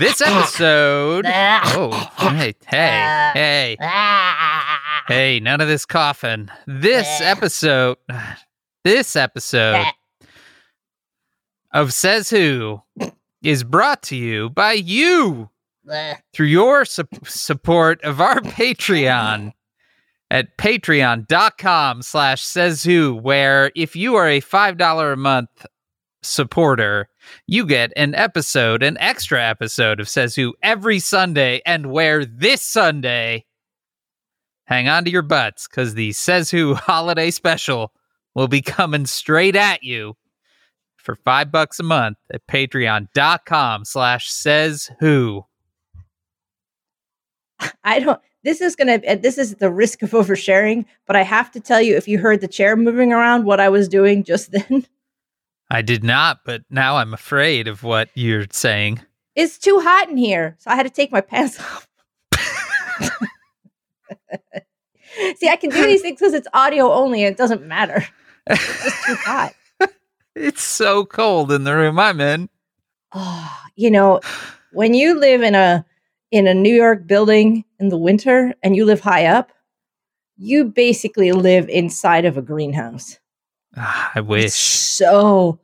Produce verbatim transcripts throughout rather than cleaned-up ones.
This episode. Oh, hey, hey, hey. Hey, none of this coughing. This episode. This episode of Says Who is brought to you by you through your su- support of our Patreon at patreon.com slash says who, where if you are a five dollars a month supporter, you get an episode, an extra episode of Says Who every Sunday, and where this Sunday, hang on to your butts, because the Says Who holiday special will be coming straight at you for five bucks a month at patreon.com slash says who. I don't, this is going to, this is the risk of oversharing, but I have to tell you, if you heard the chair moving around, what I was doing just then. I did not, but now I'm afraid of what you're saying. It's too hot in here, so I had to take my pants off. See, I can do these things because it's audio only and it doesn't matter. It's just too hot. It's so cold in the room I'm in. Oh, you know, when you live in a in a New York building in the winter and you live high up, you basically live inside of a greenhouse. Ah, I wish. It's so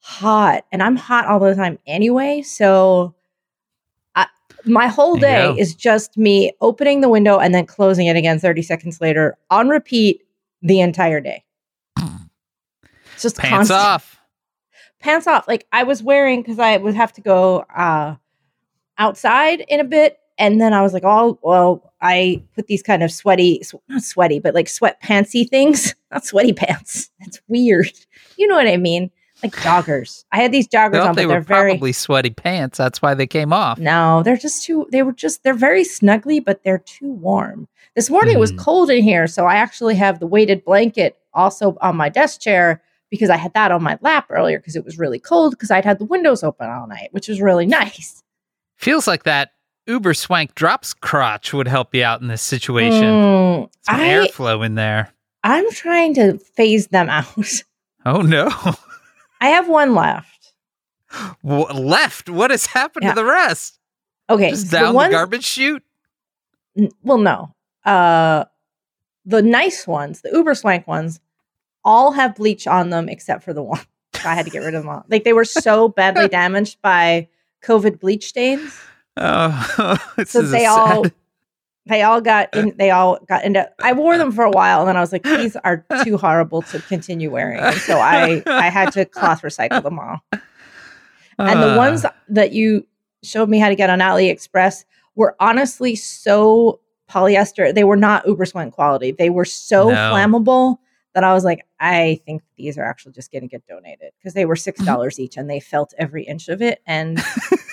hot. And I'm hot all the time anyway, so I, my whole day is just me opening the window and then closing it again thirty seconds later on repeat the entire day. It's just pants constant. off. Pants off. Like I was wearing, because I would have to go uh, outside in a bit. And then I was like, oh, well, I put these kind of sweaty, sw- not sweaty, but like sweat pantsy things. Not sweaty pants. That's weird. You know what I mean? Like joggers. I had these joggers well, on, but they they're were very... probably sweaty pants. That's why they came off. No, they're just too, they were just, they're very snuggly, but they're too warm. This morning mm. it was cold in here. So I actually have the weighted blanket also on my desk chair, because I had that on my lap earlier because it was really cold because I'd had the windows open all night, which was really nice. Feels like that Uber Swank Drops crotch would help you out in this situation. Mm, Some I, airflow in there. I'm trying to phase them out. Oh, no. I have one left. W- left? What has happened yeah. to the rest? Okay. Just down the, ones, the garbage chute? N- well, no. Uh, the nice ones, the Uber Swank ones, all have bleach on them except for the one. I had to get rid of them all. Like they were so badly damaged by COVID bleach stains. Oh, this so is they sad. all they all got in, they all got into. I wore them for a while, and then I was like, these are too horrible to continue wearing. And so I I had to cloth recycle them all. And uh, the ones that you showed me how to get on AliExpress were honestly so polyester. They were not Uber Swank quality. They were so no. flammable. That I was like, I think these are actually just going to get donated because they were six dollars each and they felt every inch of it. And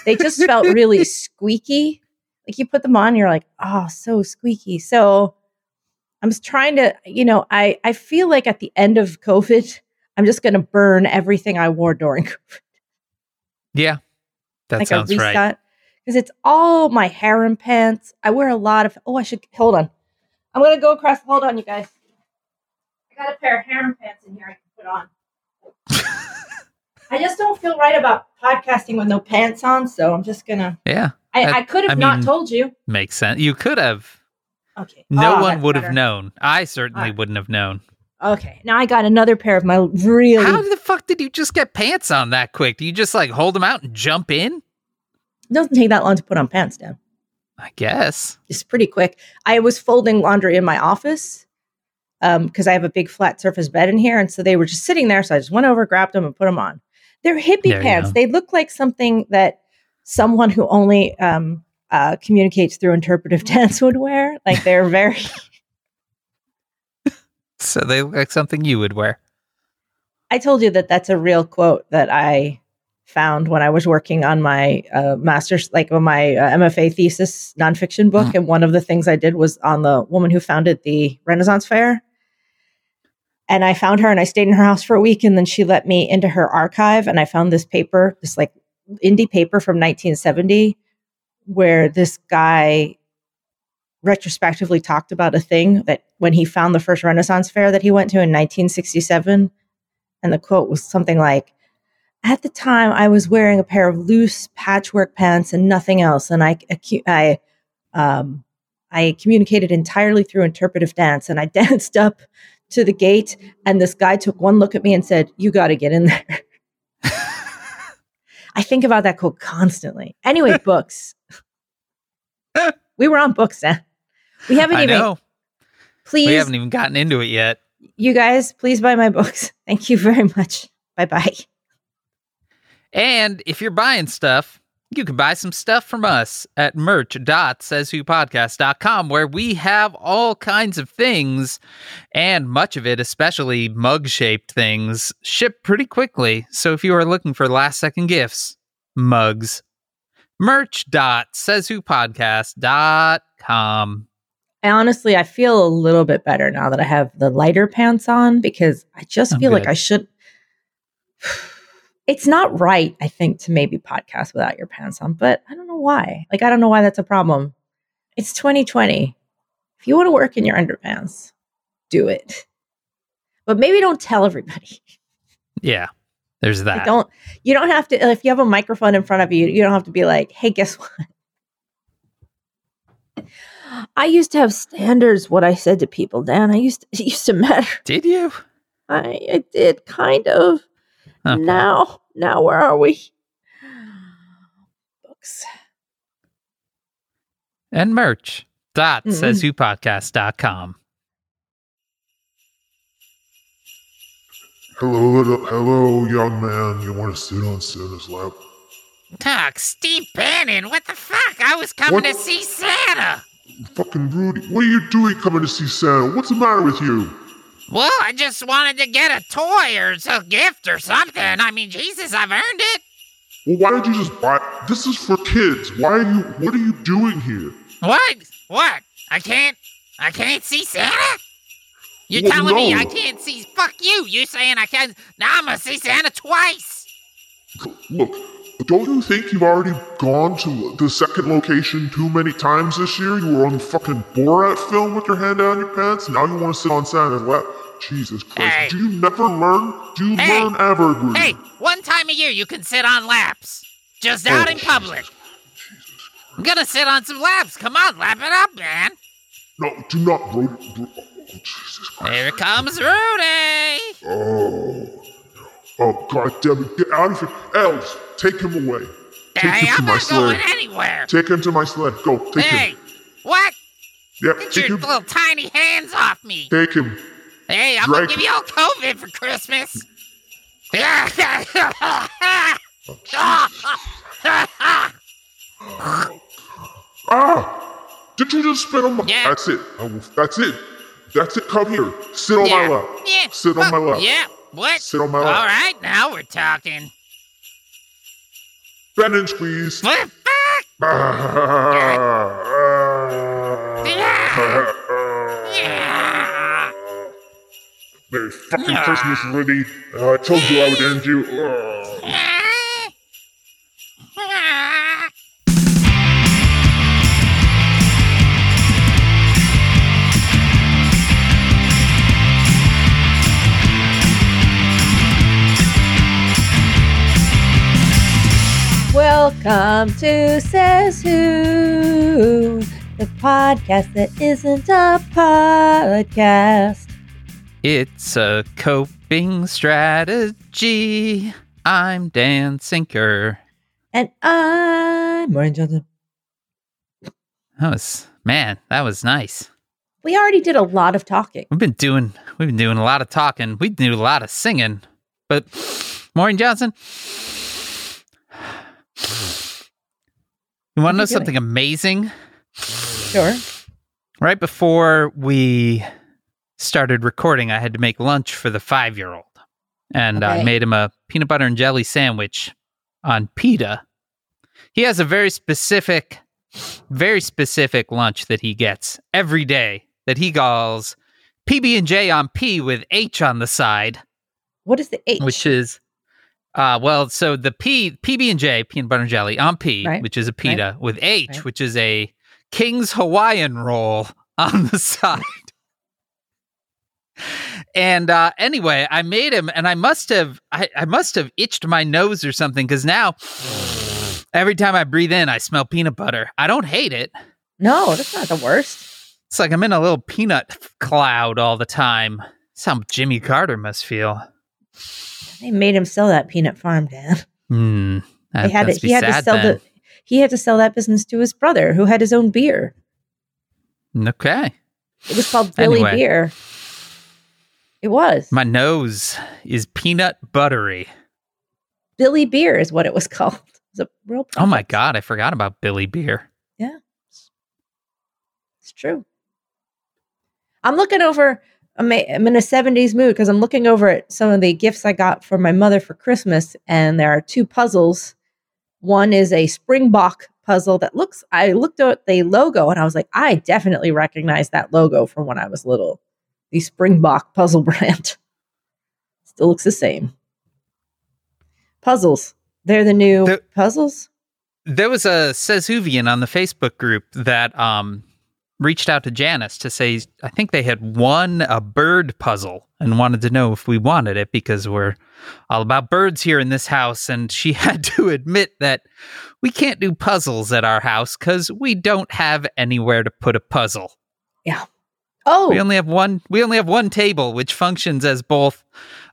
they just felt really squeaky. Like you put them on, you're like, oh, so squeaky. So I'm trying to, you know, I, I feel like at the end of COVID, I'm just going to burn everything I wore during COVID. Yeah, that like sounds right. Because it's all my harem pants. I wear a lot of, oh, I should, hold on. I'm going to go across, hold on, you guys. I got a pair of harem pants in here I can put on. I just don't feel right about podcasting with no pants on, so I'm just gonna. Yeah, I, I, I could have I not mean, told you. Makes sense. You could have. Okay. No oh, one would better. have known. I certainly right. wouldn't have known. Okay. Now I got another pair of my really. How the fuck did you just get pants on that quick? Do you just like hold them out and jump in? It doesn't take that long to put on pants, Dan. I guess it's pretty quick. I was folding laundry in my office. Um, because I have a big flat surface bed in here. And so they were just sitting there. So I just went over, grabbed them and put them on. They're hippie there pants. They look like something that someone who only um, uh, communicates through interpretive dance would wear. Like they're very. So they look like something you would wear. I told you that that's a real quote that I found when I was working on my uh, master's, like on my uh, M F A thesis nonfiction book. Mm. And one of the things I did was on the woman who founded the Renaissance Fair. And I found her and I stayed in her house for a week and then she let me into her archive and I found this paper, this like indie paper from nineteen seventy where this guy retrospectively talked about a thing that when he found the first Renaissance Fair that he went to in nineteen sixty-seven. And the quote was something like, At the time, I was wearing a pair of loose patchwork pants and nothing else. And I, I, um, I communicated entirely through interpretive dance. And I danced up to the gate, and this guy took one look at me and said, "You got to get in there." I think about that quote constantly. Anyway, books. We were on books then. We haven't I even. Know. Please. We haven't even gotten into it yet. You guys, please buy my books. Thank you very much. Bye bye. And if you're buying stuff, you can buy some stuff from us at merch dot says who podcast dot com, where we have all kinds of things, and much of it, especially mug-shaped things, ship pretty quickly. So if you are looking for last-second gifts, mugs, merch dot says who podcast dot com. Honestly, I feel a little bit better now that I have the lighter pants on, because I just I'm feel good. like I should... It's not right, I think, to maybe podcast without your pants on, but I don't know why. Like, I don't know why that's a problem. It's twenty twenty. If you want to work in your underpants, do it. But maybe don't tell everybody. Yeah, there's that. Like, don't you don't have to, if you have a microphone in front of you, you don't have to be like, "Hey, guess what?" I used to have standards what I said to people, Dan. I used to, it used to matter. Did you? I, I did, kind of. Okay. Now, now, where are we? Books. And merch. Dot mm-hmm. says who podcast dot com. Hello, little, hello, young man. You want to sit on Santa's lap? Talk, Steve Bannon. What the fuck? I was coming what? to see Santa. Fucking Rudy. What are you doing coming to see Santa? What's the matter with you? Well, I just wanted to get a toy or a gift or something. I mean, Jesus, I've earned it. Well, why don't you just buy it? This is for kids. Why are you, what are you doing here? What? What? I can't, I can't see Santa? You're well, telling no. me I can't see, fuck you. You're saying I can't, now I'm gonna see Santa twice. Look, don't you think you've already gone to the second location too many times this year? You were on the fucking Borat film with your hand down your pants. Now you want to sit on Santa's lap. Jesus Christ. Hey. Do you never learn? Do you hey. learn ever, Rudy? Hey, one time a year you can sit on laps. Just out oh, in Jesus. public. Jesus I'm going to sit on some laps. Come on, lap it up, man. No, do not, Rudy. Rudy. Oh, Jesus Christ. Here comes Rudy. Oh, Oh, God damn it. Get out of here. Elves, take him away. Take hey, him I'm to my not sled. going anywhere. Take him to my sled. Go, take hey, him. Hey, what? Yeah, Get take your him. little tiny hands off me. Take him. Hey, I'm going to give you all COVID for Christmas. oh, ah! Did you just spit on my... Yeah. That's it. I will, that's it. That's it. Come here. Sit on yeah. my lap. Yeah. Sit on oh, my lap. Yeah. What? Sit on my lap. All right, now we're talking. Bend and squeeze. What the fuck? yeah. Yeah. Merry fucking yeah. Christmas, Rudy. Uh, I told you I would end you. Oh. Yeah. Welcome to Says Who, the podcast that isn't a podcast. It's a coping strategy. I'm Dan Sinker. And I'm Maureen Johnson. That was, man, that was nice. We already did a lot of talking. We've been doing, we've been doing a lot of talking. We do a lot of singing, but Maureen Johnson... You want to know something amazing? Sure. Right before we started recording, I had to make lunch for the five-year-old. And okay. I made him a peanut butter and jelly sandwich on pita. He has a very specific, very specific lunch that he gets every day that he calls P B and J on P with H on the side. What is the H? Which is... Uh, well, so the P, P B and J, peanut butter and jelly, on P, right. which is a pita, right. with H, right. which is a King's Hawaiian roll on the side. And uh, anyway, I made him, and I must have, I, I must have itched my nose or something, because now every time I breathe in, I smell peanut butter. I don't hate it. No, that's not the worst. It's like I'm in a little peanut cloud all the time. That's how Jimmy Carter must feel. They made him sell that peanut farm, Dan. Mm, that had must to, be he had sad to sell the, He had to sell that business to his brother, who had his own beer. Okay. It was called Billy anyway. Beer. It was. My nose is peanut buttery. Billy Beer is what it was called. It was a real product. Oh my God, I forgot about Billy Beer. Yeah. It's true. I'm looking over, I'm in a seventies mood because I'm looking over at some of the gifts I got for my mother for Christmas, and there are two puzzles. One is a Springbok puzzle that looks, I looked at the logo and I was like, I definitely recognize that logo from when I was little. The Springbok puzzle brand still looks the same. Puzzles. They're the new there, puzzles. There was a Says Whovian on the Facebook group that um, reached out to Janice to say, I think they had won a bird puzzle and wanted to know if we wanted it, because we're all about birds here in this house. And she had to admit that we can't do puzzles at our house because we don't have anywhere to put a puzzle. Yeah. Oh, we only have one. We only have one table, which functions as both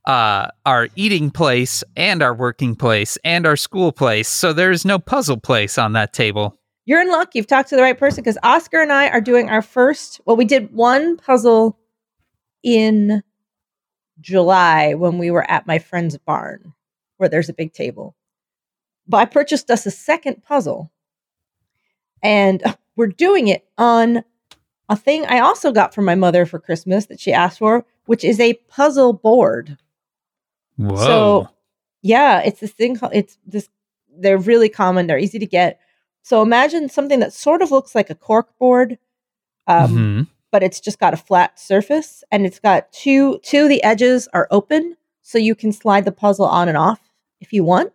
uh, our eating place and our working place and our school place. So there is no puzzle place on that table. You're in luck. You've talked to the right person, because Oscar and I are doing our first. Well, we did one puzzle in July when we were at my friend's barn where there's a big table. But I purchased us a second puzzle, and we're doing it on a thing I also got from my mother for Christmas that she asked for, which is a puzzle board. Whoa. So, yeah, it's this thing. It's this. They're really common. They're easy to get. So imagine something that sort of looks like a cork board, um, mm-hmm. but it's just got a flat surface, and it's got two, two of the edges are open, so you can slide the puzzle on and off if you want.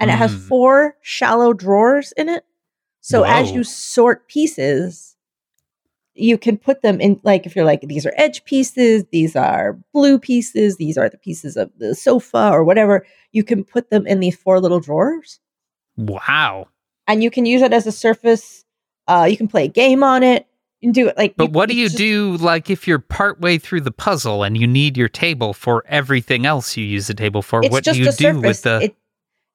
And mm. it has four shallow drawers in it. So Whoa. As you sort pieces, you can put them in, like, if you're like, these are edge pieces, these are blue pieces, these are the pieces of the sofa or whatever, you can put them in these four little drawers. Wow. And you can use it as a surface. Uh, you can play a game on it. You can do it like. But you, what do you just do, like, if you're partway through the puzzle and you need your table for everything else you use the table for? What do you do with the. It,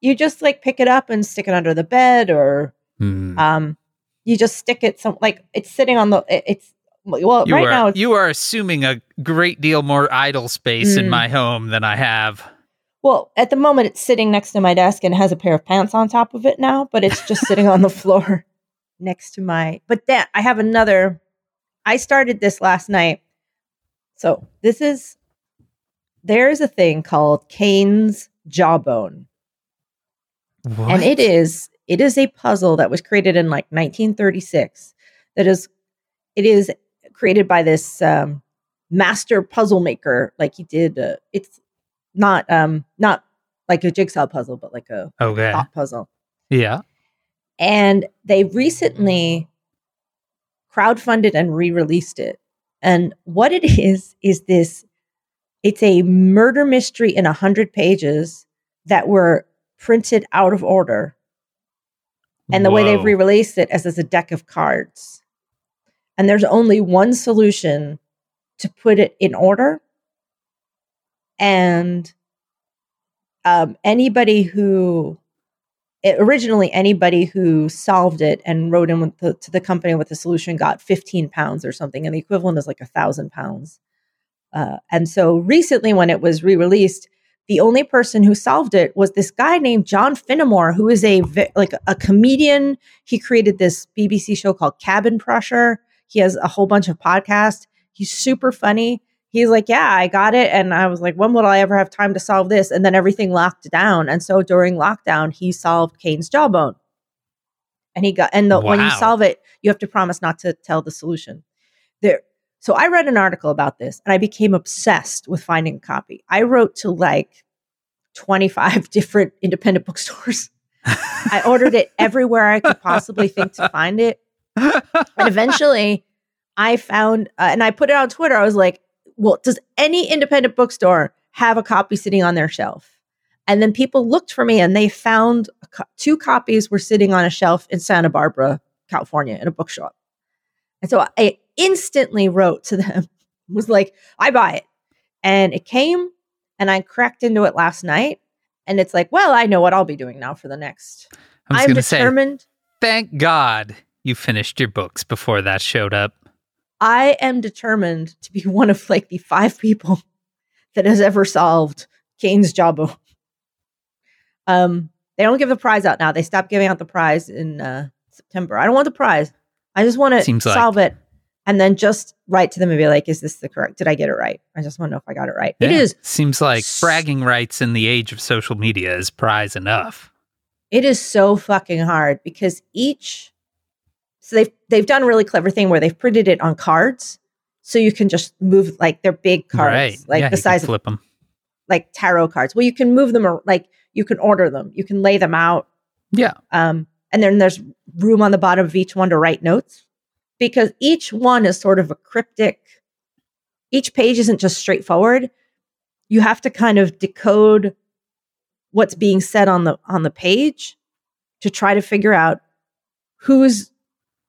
you just, like, pick it up and stick it under the bed, or. Mm. um. You just stick it some, like, it's sitting on the, it's, well, you right are, now. It's, you are assuming a great deal more idle space mm. in my home than I have. Well, at the moment, it's sitting next to my desk and has a pair of pants on top of it now, but it's just sitting on the floor next to my, but that, I have another, I started this last night. So this is, there's a thing called Cain's Jawbone. What? And it is. It is a puzzle that was created in like nineteen thirty-six. That is, it is created by this um, master puzzle maker. Like he did, uh, it's not um, not like a jigsaw puzzle, but like a okay. thought puzzle. Yeah. And they recently crowdfunded and re-released it. And what it is, is this, it's a murder mystery in one hundred pages that were printed out of order. And the Whoa. Way they've re-released it is as a deck of cards. And there's only one solution to put it in order. And um, anybody who, it, originally anybody who solved it and wrote in with the, to the company with the solution got fifteen pounds or something. And the equivalent is like a thousand pounds. Uh, and so recently when it was re-released, the only person who solved it was this guy named John Finnemore, who is a like a comedian. He created this B B C show called Cabin Pressure. He has a whole bunch of podcasts. He's super funny. He's like, yeah, I got it. And I was like, when will I ever have time to solve this? And then everything locked down. And so during lockdown, he solved Cain's Jawbone. And he got and the, wow. when you solve it, you have to promise not to tell the solution. There. So I read an article about this, and I became obsessed with finding a copy. I wrote to like twenty-five different independent bookstores. I ordered it everywhere I could possibly think to find it. And eventually I found, uh, and I put it on Twitter. I was like, well, does any independent bookstore have a copy sitting on their shelf? And then people looked for me and they found a co- two copies were sitting on a shelf in Santa Barbara, California, in a bookshop. And so I instantly wrote to them, was like, I buy it. And it came and I cracked into it last night. And it's like, well, I know what I'll be doing now for the next. I was going to say, thank God you finished your books before that showed up. I am determined to be one of like the five people that has ever solved Cain's Jawbone. Um, they don't give the prize out now. They stopped giving out the prize in uh, September. I don't want the prize. I just want to solve like. it and then just write to them and be like, is this the correct? Did I get it right? I just want to know if I got it right. Yeah. It is. Seems like s- bragging rights in the age of social media is prize enough. It is so fucking hard because each, so they've, they've done a really clever thing where they've printed it on cards. So you can just move like they're big cards, right. like yeah, the size flip of them, like tarot cards. Well, you can move them or like you can order them. You can lay them out. Yeah. Um, and then there's room on the bottom of each one to write notes because each one is sort of a cryptic. Each page isn't just straightforward. You have to kind of decode what's being said on the on the page to try to figure out who's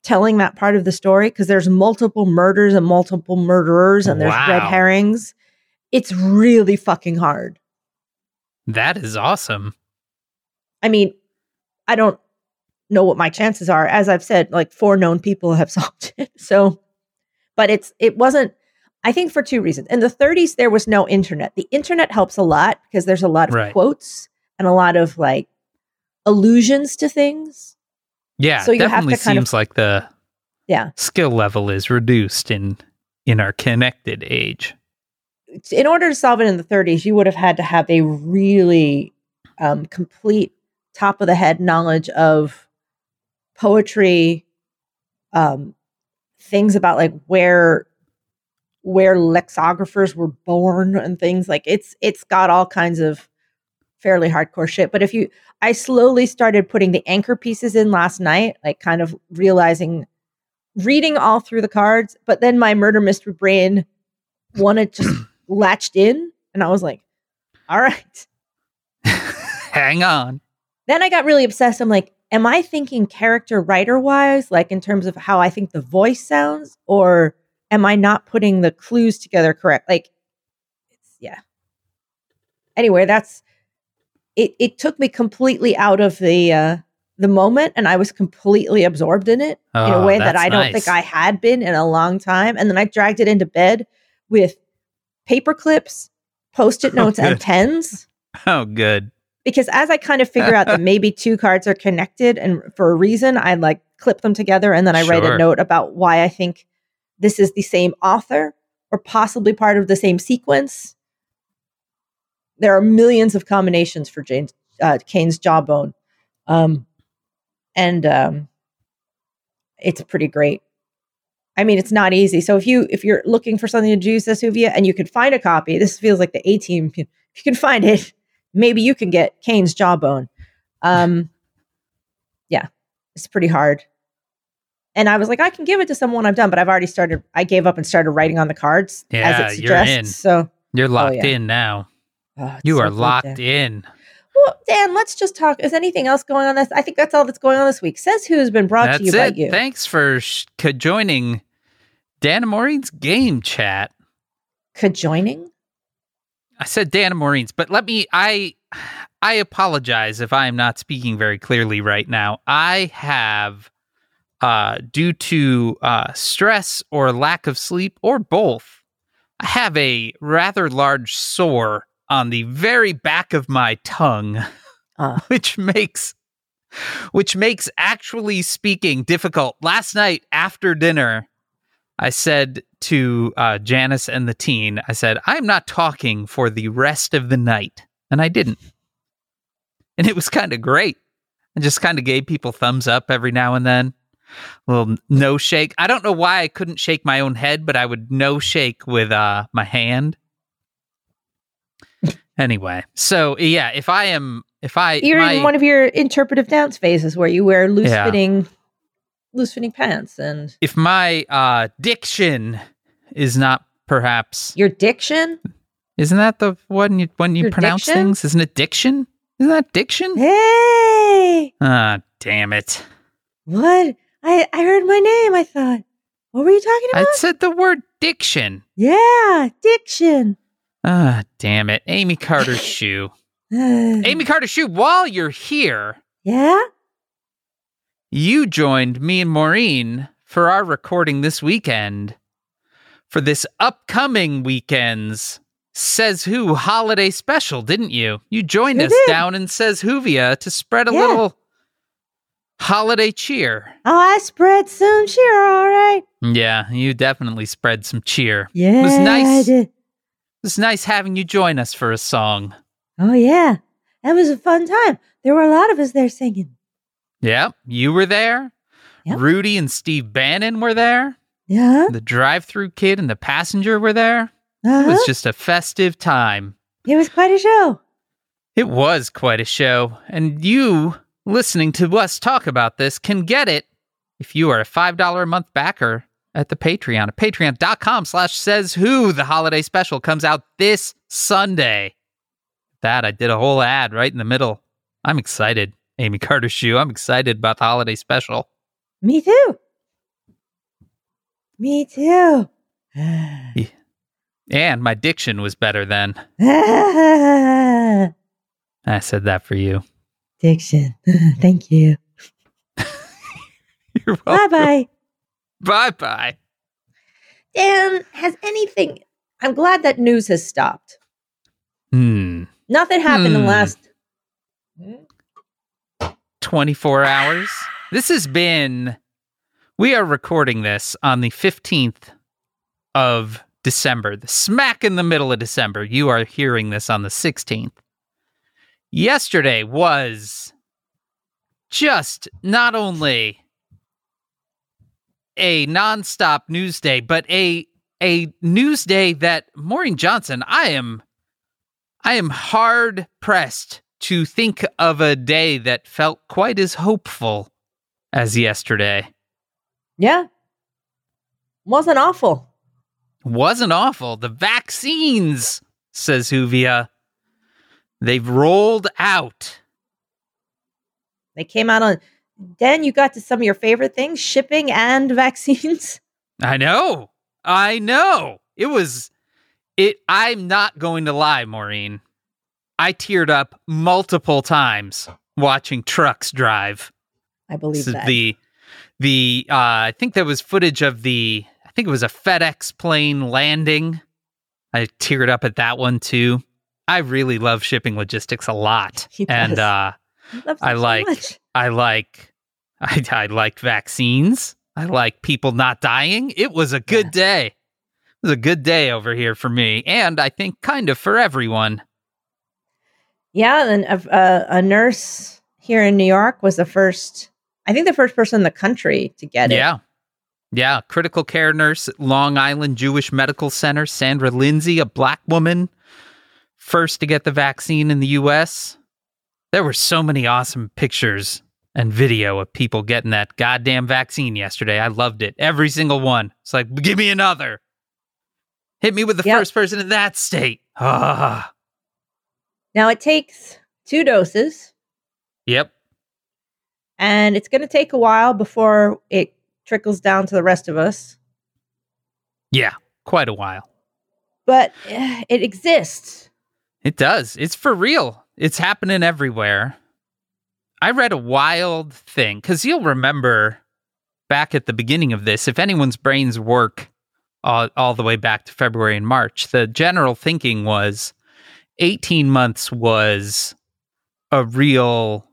telling that part of the story, because there's multiple murders and multiple murderers and there's wow. red herrings. It's really fucking hard. That is awesome. I mean, I don't know what my chances are. As I've said, like four known people have solved it. So, but it's it wasn't, I think for two reasons. In the thirties, there was no internet. The internet helps a lot because there's a lot of right. quotes and a lot of like allusions to things. Yeah, so it definitely have to kind seems of, like the yeah. skill level is reduced in in our connected age. In order to solve it in the thirties, you would have had to have a really um, complete top-of-the-head knowledge of poetry, um, things about like where where lexicographers were born and things like it's it's got all kinds of fairly hardcore shit. But if you, I slowly started putting the anchor pieces in last night, like kind of realizing, reading all through the cards, but then my murder mystery brain wanted just latched in. And I was like, all right, hang on. Then I got really obsessed. I'm like, am I thinking character writer wise, like in terms of how I think the voice sounds, or am I not putting the clues together correct? Like, it's, yeah. Anyway, that's, It it took me completely out of the uh, the moment, and I was completely absorbed in it oh, in a way that I don't nice. think I had been in a long time. And then I dragged it into bed with paper clips, post-it notes, oh, and pens. Oh, good. Because as I kind of figure out that maybe two cards are connected and for a reason, I like clip them together, and then I sure. write a note about why I think this is the same author or possibly part of the same sequence. There are millions of combinations for Jane's, uh, Cain's Jawbone. Um, and um, it's pretty great. I mean, it's not easy. So if, you, if you're if you looking for something to do, Sesuvia, and you can find a copy, this feels like the A-Team. If you can find it, maybe you can get Cain's Jawbone. Um, yeah, it's pretty hard. And I was like, I can give it to someone I'm done, but I've already started. I gave up and started writing on the cards yeah, as it suggests. You're in. So, you're locked oh, yeah. in now. Oh, you so are locked in. Well, Dan, let's just talk. Is anything else going on? This I think that's all that's going on this week. Says Who has been brought that's to you it. by you. Thanks for sh- cajoining Dan and Maureen's game chat. Cajoining? I said Dan and Maureen's, but let me, I, I apologize if I am not speaking very clearly right now. I have, uh, due to uh, stress or lack of sleep or both, I have a rather large sore on the very back of my tongue, uh. which makes which makes actually speaking difficult. Last night after dinner, I said to uh, Janice and the teen, I said, I'm not talking for the rest of the night. And I didn't. And it was kind of great. I just kind of gave people thumbs up every now and then. A little no shake. I don't know why I couldn't shake my own head, but I would no shake with uh, my hand. Anyway, so yeah, if I am, if I, you're my, in one of your interpretive dance phases where you wear loose yeah. fitting, loose fitting pants, and if my uh, diction is not Perhaps. Your diction? Isn't that the one you, when you Your pronounce diction? Things? Isn't it diction? Isn't that diction? Hey! Ah, damn it. What? I, I heard my name, I thought. What were you talking about? I said the word diction. Yeah, diction. Ah, damn it. Amy Carter's shoe. Amy Carter's shoe, while you're here. Yeah? You joined me and Maureen for our recording this weekend for this upcoming weekend's Says Who holiday special, didn't you? You joined you us did. down in Says Whovia to spread a yeah. little holiday cheer. Oh, I spread some cheer, all right. Yeah, you definitely spread some cheer. Yeah, it was nice. I did. It was nice having you join us for a song. Oh, yeah. That was a fun time. There were a lot of us there singing. Yeah, you were there. Yep. Rudy and Steve Bannon were there. Yeah. The drive-through kid and the passenger were there. Uh-huh. It was just a festive time. It was quite a show. It was quite a show. And you, listening to us talk about this, can get it if you are a five dollars a month backer at the Patreon. At patreon.com slash says who. The holiday special comes out this Sunday. That, I did a whole ad right in the middle. I'm excited, Amy Carter's shoe. I'm excited about the holiday special. Me too. Me too. Yeah. And my diction was better then. I said that for you. Diction. Thank you. You're welcome. Bye-bye. Bye-bye. Dan, has anything... I'm glad that news has stopped. Hmm. Nothing happened hmm. in the last... twenty-four hours. This has been... We are recording this on the fifteenth of... December, the smack in the middle of December. You are hearing this on the sixteenth. Yesterday was just not only a nonstop news day, but a a news day that Maureen Johnson, I am I am hard pressed to think of a day that felt quite as hopeful as yesterday. Yeah. Wasn't awful. Wasn't awful. The vaccines, says Whovia, they've rolled out. They came out on... Dan, you got to some of your favorite things, shipping and vaccines. I know. I know. It was... It. I'm not going to lie, Maureen. I teared up multiple times watching trucks drive. I believe so that. The, the, uh, I think there was footage of the... I think it was a FedEx plane landing. I teared up at that one too. I really love shipping logistics a lot, he does. and uh, I like, much. I like, I I like vaccines. I like people not dying. It was a good yeah. day. It was a good day over here for me, and I think kind of for everyone. Yeah, and a, a nurse here in New York was the first. I think the first person in the country to get it. Yeah. Yeah, critical care nurse at Long Island Jewish Medical Center, Sandra Lindsay, a black woman, first to get the vaccine in the U S. There were so many awesome pictures and video of people getting that goddamn vaccine yesterday. I loved it. Every single one. It's like, give me another. Hit me with the yep. first person in that state. Ah. Now it takes two doses. Yep. And it's going to take a while before it trickles down to the rest of us. Yeah, quite a while. But uh, it exists. It does. It's for real. It's happening everywhere. I read a wild thing, because you'll remember back at the beginning of this, if anyone's brains work all, all the way back to February and March, the general thinking was eighteen months was a real,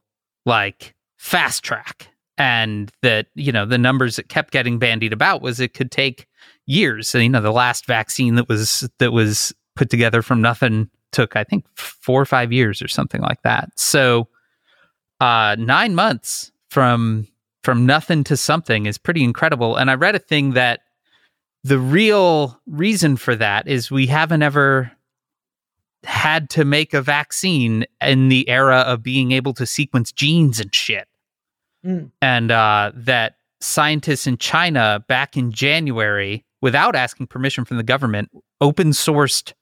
like, fast track. And that, you know, the numbers that kept getting bandied about was it could take years. So, you know, the last vaccine that was that was put together from nothing took, I think, four or five years or something like that. So uh, nine months from from nothing to something is pretty incredible. And I read a thing that the real reason for that is we haven't ever had to make a vaccine in the era of being able to sequence genes and shit. Mm. And uh, that scientists in China back in January without asking permission from the government, open sourced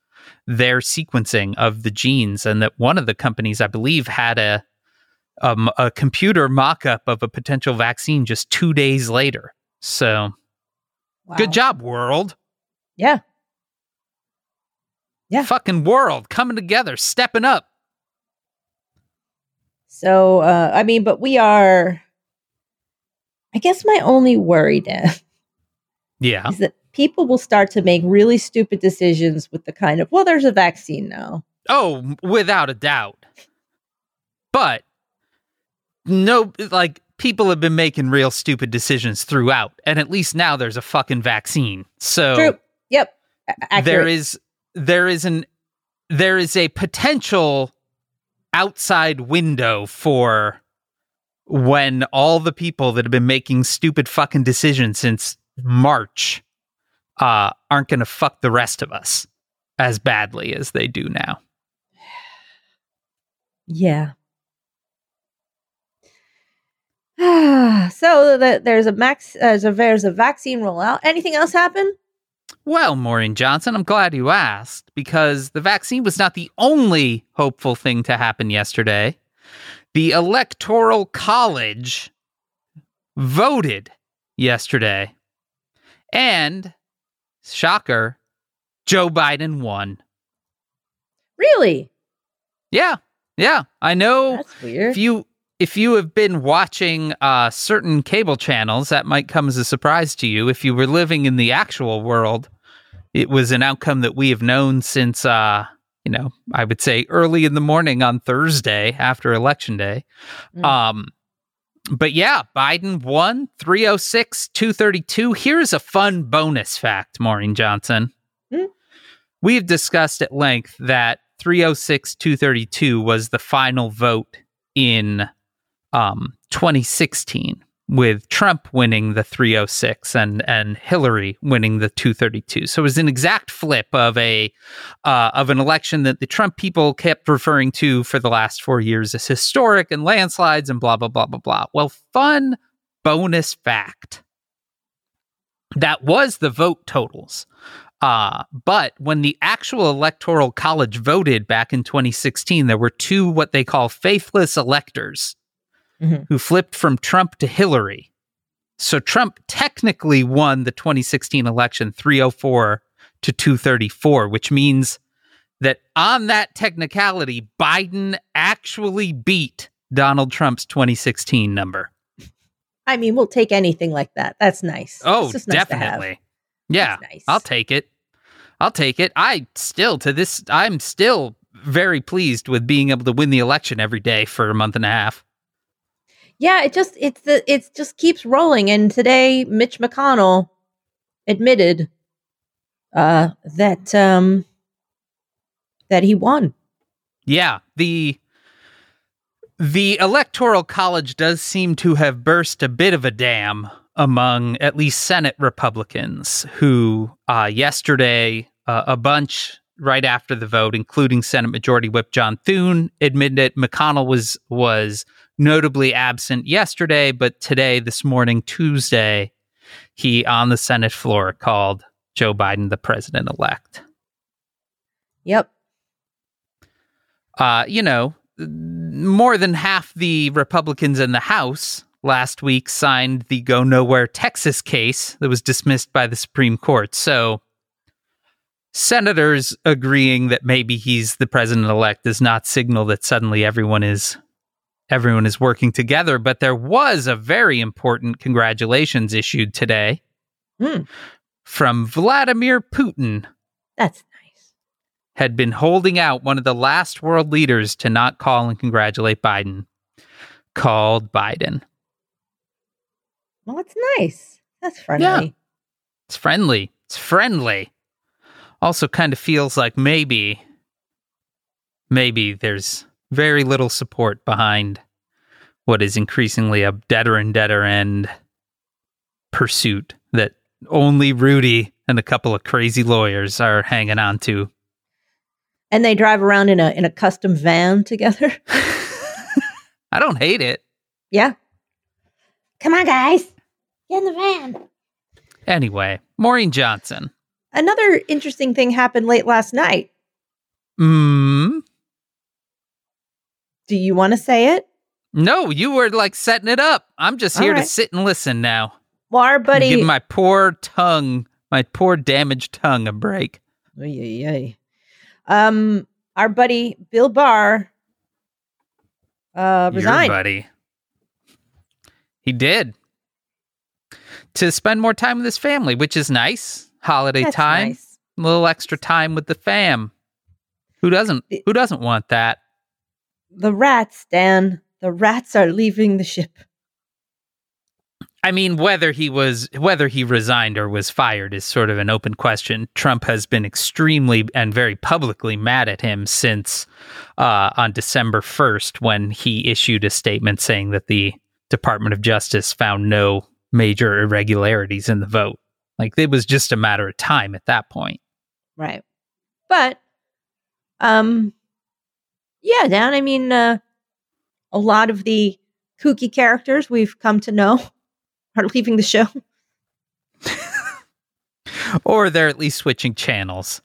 their sequencing of the genes. And that one of the companies, I believe, had a um, a computer mock-up of a potential vaccine just two days later. So, wow. Good job, world. Yeah. Yeah. Fucking world coming together, stepping up. So, uh, I mean, but we are, I guess my only worry now yeah. is that people will start to make really stupid decisions with the kind of, well, there's a vaccine now. Oh, without a doubt. But no, like people have been making real stupid decisions throughout. And at least now there's a fucking vaccine. So True. Yep. Accurate. there is, there is an, there is a potential outside window for when all the people that have been making stupid fucking decisions since March uh, aren't going to fuck the rest of us as badly as they do now. Yeah. So the, there's a max, uh, there's a vaccine rollout. Anything else happen? Well, Maureen Johnson, I'm glad you asked, because the vaccine was not the only hopeful thing to happen yesterday. The Electoral College voted yesterday, and, shocker, Joe Biden won. Really? Yeah, yeah. I know. That's weird. If you, if you have been watching uh, certain cable channels, that might come as a surprise to you. If you were living in the actual world, it was an outcome that we have known since, uh, you know, I would say early in the morning on Thursday after Election Day. Mm. Um, but yeah, Biden won three oh six to two thirty-two. Here's a fun bonus fact, Maureen Johnson. Mm. We've discussed at length that three oh six to two thirty-two was the final vote in Um, twenty sixteen, with Trump winning the three oh six and and Hillary winning the two thirty-two. So it was an exact flip of a uh, of an election that the Trump people kept referring to for the last four years as historic and landslides and blah, blah, blah, blah, blah. Well, fun bonus fact. That was the vote totals. Uh, but when the actual Electoral College voted back in twenty sixteen, there were two what they call faithless electors. Mm-hmm. Who flipped from Trump to Hillary. So Trump technically won the twenty sixteen election three oh four to two thirty-four, which means that on that technicality, Biden actually beat Donald Trump's twenty sixteen number. I mean, we'll take anything like that. That's nice. Oh, just nice, definitely. Yeah, nice. I'll take it. I'll take it. I still to this, I'm still very pleased with being able to win the election every day for a month and a half. Yeah, it just it's the it's just keeps rolling. And today, Mitch McConnell admitted uh, that um, that he won. Yeah, the the Electoral College does seem to have burst a bit of a dam among at least Senate Republicans who uh, yesterday uh, a bunch right after the vote, including Senate Majority Whip John Thune, admitted McConnell was was. notably absent yesterday, but today, this morning, Tuesday, he on the Senate floor called Joe Biden the president-elect. Yep. Uh, you know, more than half the Republicans in the House last week signed the Go Nowhere Texas case that was dismissed by the Supreme Court. So senators agreeing that maybe he's the president-elect does not signal that suddenly everyone is... Everyone is working together, but there was a very important congratulations issued today mm. from Vladimir Putin. That's nice. Had been holding out, one of the last world leaders to not call and congratulate Biden, called Biden. Well, it's nice. That's friendly. Yeah. It's friendly. It's friendly. Also kind of feels like maybe, maybe there's... very little support behind what is increasingly a deader and deader end pursuit that only Rudy and a couple of crazy lawyers are hanging on to. And they drive around in a in a custom van together. I don't hate it. Yeah. Come on, guys. Get in the van. Anyway, Maureen Johnson. Another interesting thing happened late last night. Hmm. Do you want to say it? No, you were like setting it up. I'm just here right. to sit and listen now. Well, our buddy... Give my poor tongue, my poor damaged tongue a break. Oy, oy, oy. Um, our buddy Bill Barr uh, resigned. Your buddy. He did. To spend more time with his family, which is nice. Holiday That's time. Nice. A little extra time with the fam. Who doesn't? Who doesn't want that? The rats, Dan. The rats are leaving the ship. I mean, whether he was, whether he resigned or was fired is sort of an open question. Trump has been extremely and very publicly mad at him since uh, on December first, when he issued a statement saying that the Department of Justice found no major irregularities in the vote. Like, it was just a matter of time at that point. Right. But, um, yeah, Dan, I mean, uh, a lot of the kooky characters we've come to know are leaving the show. Or they're at least switching channels.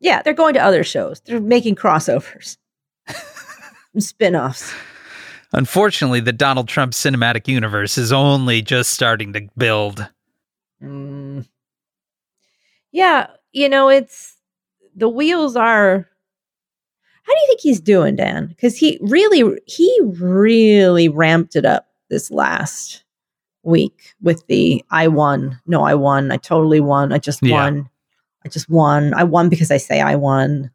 Yeah, they're going to other shows. They're making crossovers. And spin-offs. Unfortunately, the Donald Trump cinematic universe is only just starting to build. Mm. Yeah, you know, it's... The wheels are... How do you think he's doing, Dan? Because he really, he really ramped it up this last... week with the I won, no, I won, I totally won, I just yeah. won, I just won, I won because I say I won.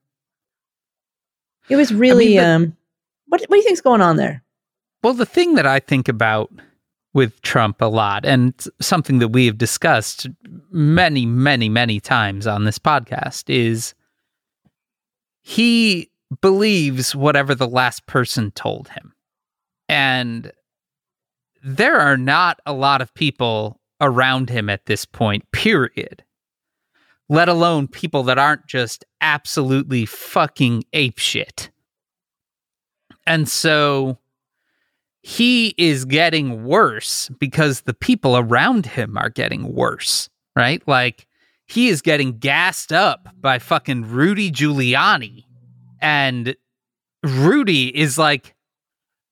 It was really, I mean, the, um, what, what do you think's going on there? Well, the thing that I think about with Trump a lot, and something that we have discussed many, many, many times on this podcast, is he believes whatever the last person told him. And there are not a lot of people around him at this point, period. Let alone people that aren't just absolutely fucking apeshit. And so he is getting worse because the people around him are getting worse, right? Like, he is getting gassed up by fucking Rudy Giuliani. And Rudy is like...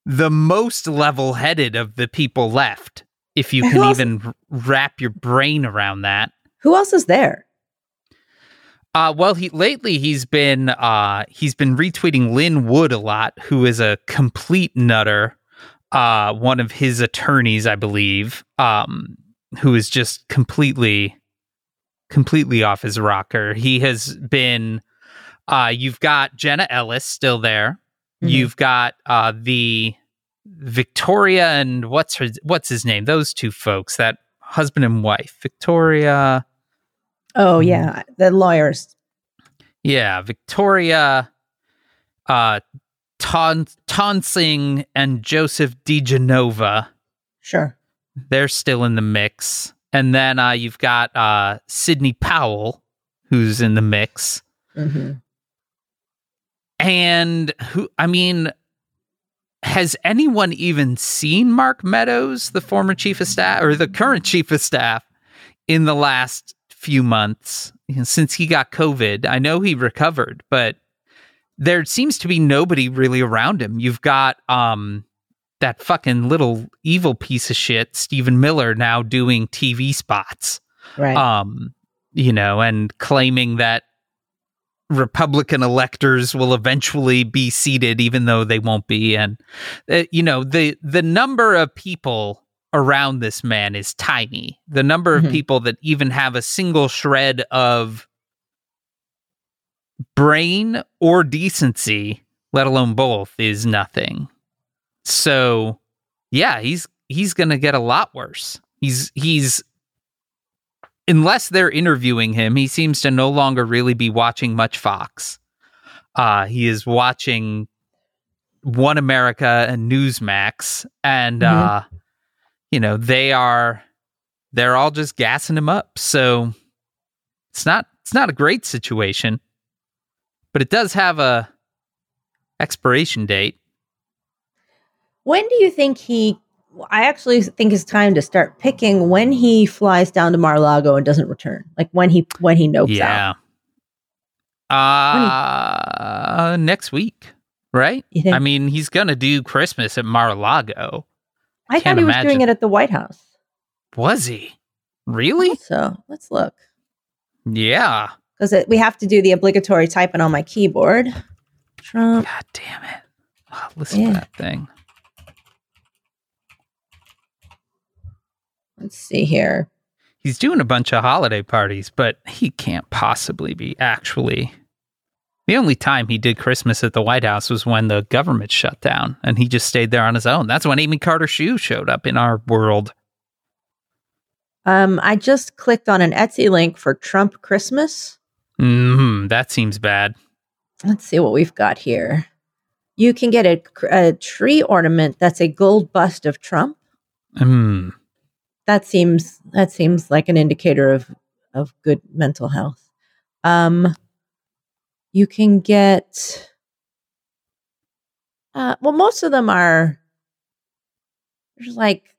the most level-headed of the people left, if you can even wrap your brain around that. Who else is there? Uh, well, he lately he's been uh, he's been retweeting Lin Wood a lot, who is a complete nutter. Uh, one of his attorneys, I believe, um, who is just completely, completely off his rocker. He has been. Uh, you've got Jenna Ellis still there. Mm-hmm. You've got uh, the Victoria and what's her, what's his name? Those two folks, that husband and wife, Victoria. Oh, yeah. The lawyers. Yeah. Victoria uh, Tonsing and Joseph diGenova. Sure. They're still in the mix. And then uh, you've got uh, Sidney Powell, who's in the mix. Mm-hmm. And who, I mean, has anyone even seen Mark Meadows, the former chief of staff or the current chief of staff, in the last few months since he got COVID? I know he recovered, but there seems to be nobody really around him. You've got um, that fucking little evil piece of shit, Stephen Miller, now doing T V spots, right? Um, you know, and claiming that Republican electors will eventually be seated, even though they won't be. And, uh, you know, the the number of people around this man is tiny. The number mm-hmm. of people that even have a single shred of brain or decency, let alone both, is nothing. So, yeah, he's he's going to get a lot worse. He's he's. Unless they're interviewing him, he seems to no longer really be watching much Fox. Uh, he is watching One America and Newsmax, and mm-hmm. uh, you know, they are they're all just gassing him up. So it's not it's not a great situation, but it does have a expiration date. When do you think he I actually think it's time to start picking when he flies down to Mar-a-Lago and doesn't return. Like when he when he nopes yeah. out. Uh, he, next week, right? I mean, he's going to do Christmas at Mar-a-Lago. I, I thought he imagine. was doing it at the White House. Was he? Really? So let's look. Yeah. Because we have to do the obligatory typing on my keyboard. Trump. God damn it. Oh, listen yeah. to that thing. Let's see here. He's doing a bunch of holiday parties, but he can't possibly be actually. The only time he did Christmas at the White House was when the government shut down, and he just stayed there on his own. That's when Amy Carter Hsu showed up in our world. Um, I just clicked on an Etsy link for Trump Christmas. Mm-hmm. That seems bad. Let's see what we've got here. You can get a, a tree ornament that's a gold bust of Trump. Hmm. That seems that seems like an indicator of, of good mental health. Um, you can get uh, well, most of them are there's like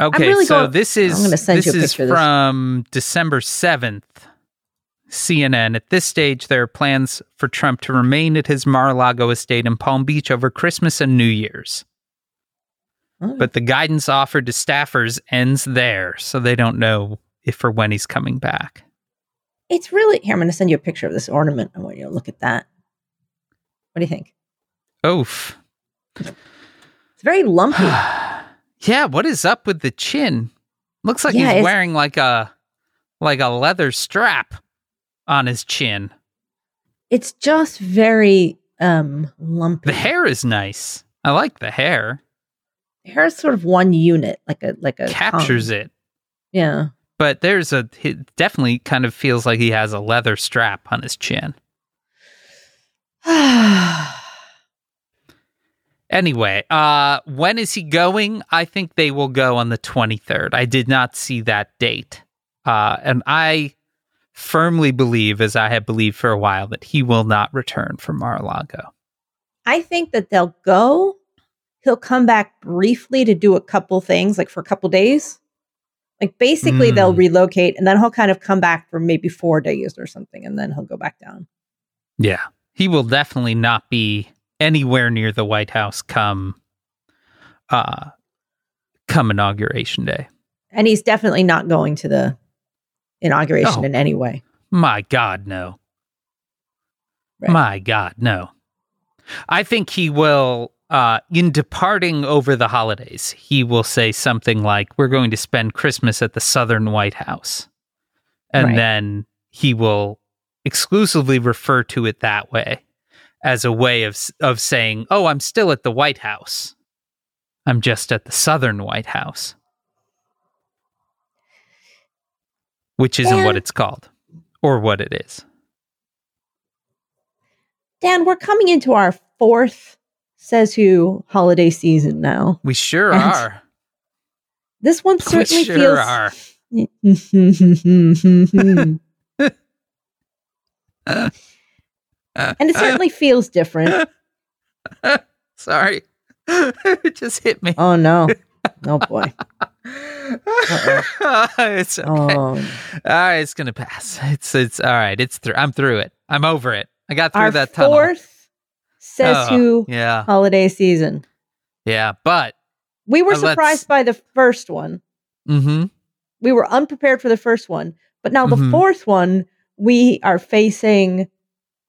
okay. Really so going, this is I'm gonna send this you a is from this. December seventh, C N N. At this stage, there are plans for Trump to remain at his Mar-a-Lago estate in Palm Beach over Christmas and New Year's. But the guidance offered to staffers ends there, so they don't know if or when he's coming back. It's really... Here, I'm going to send you a picture of this ornament. I want you to look at that. What do you think? Oof. It's very lumpy. Yeah, what is up with the chin? Looks like yeah, he's wearing like a like a leather strap on his chin. It's just very um, lumpy. The hair is nice. I like the hair. Hair is sort of one unit, like a like a captures tongue. It. Yeah, but there's a it definitely kind of feels like he has a leather strap on his chin. Anyway, uh, when is he going? I think they will go on the twenty-third. I did not see that date, uh, and I firmly believe, as I have believed for a while, that he will not return from Mar-a-Lago. I think that they'll go. He'll come back briefly to do a couple things, like for a couple days. Like basically mm. they'll relocate and then he'll kind of come back for maybe four days or something. And then he'll go back down. Yeah, he will definitely not be anywhere near the White House come uh, come Inauguration Day. And he's definitely not going to the inauguration oh, in any way. My God, no. Right. My God, no. I think he will... Uh, in departing over the holidays, he will say something like, we're going to spend Christmas at the Southern White House. And right. then he will exclusively refer to it that way as a way of of saying, oh, I'm still at the White House. I'm just at the Southern White House. Which isn't Dan, what it's called or what it is. Dan, we're coming into our fourth Says Who holiday season now. We sure and are. This one certainly we sure feels. Are. And it certainly feels different. Sorry, it just hit me. Oh no! Oh boy! It's okay. Oh. All right, it's gonna pass. It's it's all right. It's through. I'm through it. I'm over it. I got through Our that tunnel. Fourth Says oh, Who yeah. holiday season. Yeah, but... We were uh, surprised by the first one. Mm-hmm. We were unprepared for the first one. But now mm-hmm. the fourth one, we are facing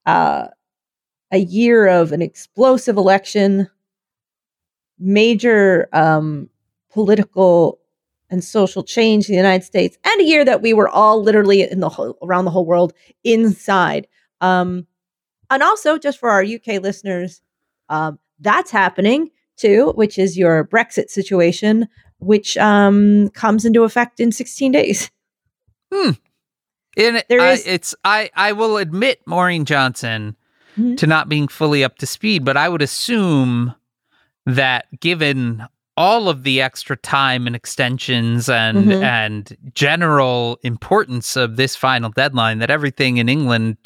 uh, a year of an explosive election, major um, political and social change in the United States, and a year that we were all literally in the whole, around the whole world inside. Um And also, just for our U K listeners, um, that's happening too, which is your Brexit situation, which um, comes into effect in sixteen days. Hmm. And there I, is- it's I, I will admit, Maureen Johnson, mm-hmm. to not being fully up to speed, but I would assume that given all of the extra time and extensions and mm-hmm. and general importance of this final deadline, that everything in England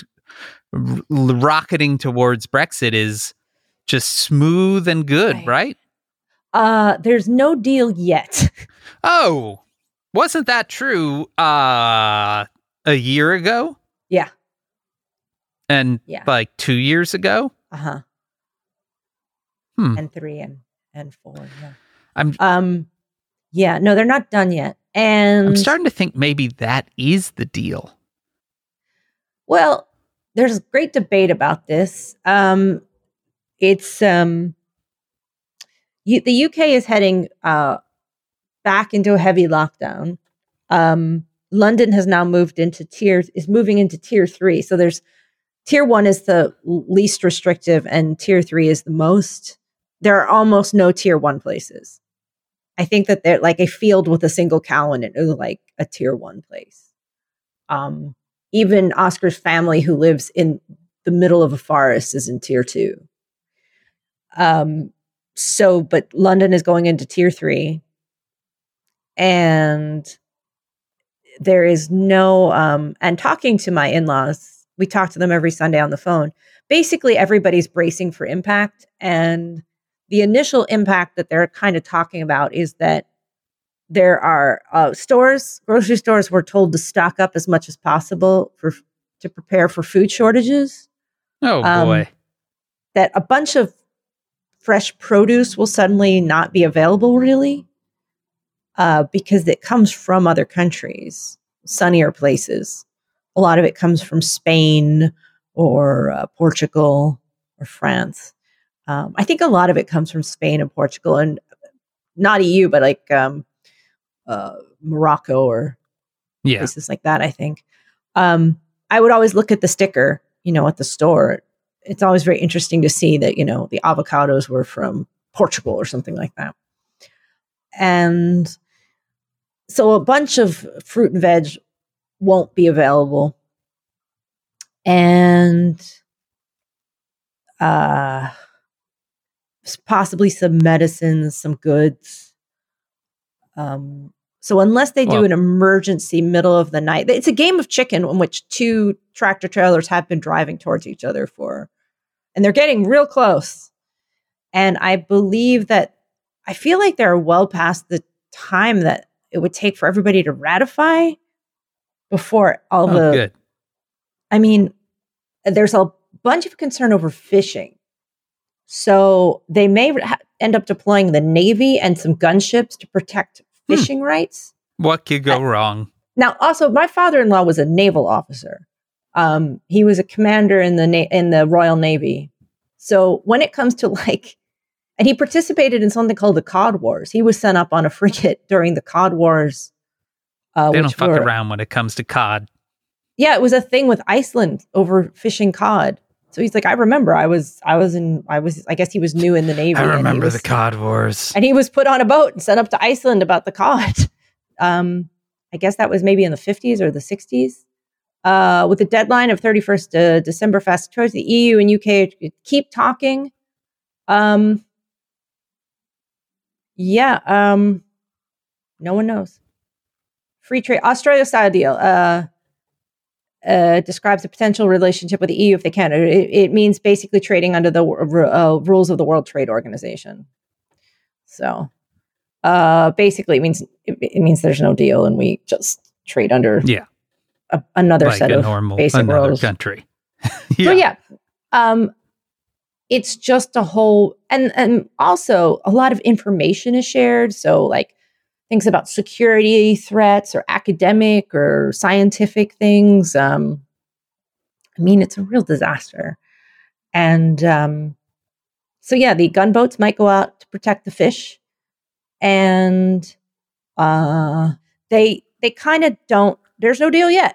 rocketing towards Brexit is just smooth and good, right? right? Uh, there's no deal yet. Oh, wasn't that true uh, a year ago? Yeah. And yeah. like two years ago? Uh-huh. Hmm. And three and, and four. Yeah. I'm, um, yeah, no, they're not done yet. And I'm starting to think maybe that is the deal. Well, there's great debate about this. Um, it's um, you, the U K is heading uh, back into a heavy lockdown. Um, London has now moved into tier is moving into tier three. So there's tier one is the least restrictive, and tier three is the most. There are almost no tier one places. I think that they're like a field with a single cow in it is like a tier one place. Um, even Oscar's family, who lives in the middle of a forest, is in tier two. Um, so, but London is going into tier three, and there is no, um, and talking to my in-laws, we talk to them every Sunday on the phone. Basically, everybody's bracing for impact, and the initial impact that they're kind of talking about is that there are uh, stores, grocery stores were told to stock up as much as possible for to prepare for food shortages. Oh, um, boy. That a bunch of fresh produce will suddenly not be available, really, uh, because it comes from other countries, sunnier places. A lot of it comes from Spain or uh, Portugal or France. Um, I think a lot of it comes from Spain and Portugal, and not E U, but like um, uh, Morocco or yeah. places like that, I think. Um, I would always look at the sticker, you know, at the store. It's always very interesting to see that, you know, the avocados were from Portugal or something like that. And so a bunch of fruit and veg won't be available. And... uh possibly some medicines, some goods. Um, so unless they do well, an emergency middle of the night, it's a game of chicken in which two tractor trailers have been driving towards each other for, and they're getting real close. And I believe that, I feel like they're well past the time that it would take for everybody to ratify before all oh, the, good. I mean, there's a bunch of concern over fishing. So they may ha- end up deploying the Navy and some gunships to protect fishing hmm. rights. What could go uh, wrong? Now, also, my father-in-law was a naval officer. Um, he was a commander in the na- in the Royal Navy. So when it comes to like, and he participated in something called the Cod Wars. He was sent up on a frigate during the Cod Wars. Uh, they don't fuck were, around when it comes to cod. Yeah, it was a thing with Iceland over fishing cod. So he's like, I remember I was, I was in, I was, I guess he was new in the Navy. I remember was, the Cod Wars. And he was put on a boat and sent up to Iceland about the cod. Um, I guess that was maybe in the fifties or the sixties. Uh, with the deadline of thirty-first uh, December fast approach, the E U and U K keep talking. Um, yeah. Um, no one knows. Free trade, Australia style deal. Uh, Uh, describes a potential relationship with the E U if they can. It, it means basically trading under the uh, rules of the World Trade Organization. So uh, basically, it means it, it means there's no deal, and we just trade under yeah a, another like set a of normal, basic another rules. Country. yeah. So yeah, um, it's just a whole, and and also a lot of information is shared. So like. Things about security threats or academic or scientific things. Um, I mean, it's a real disaster. And um, so, yeah, the gunboats might go out to protect the fish. And uh, they they kind of don't. There's no deal yet.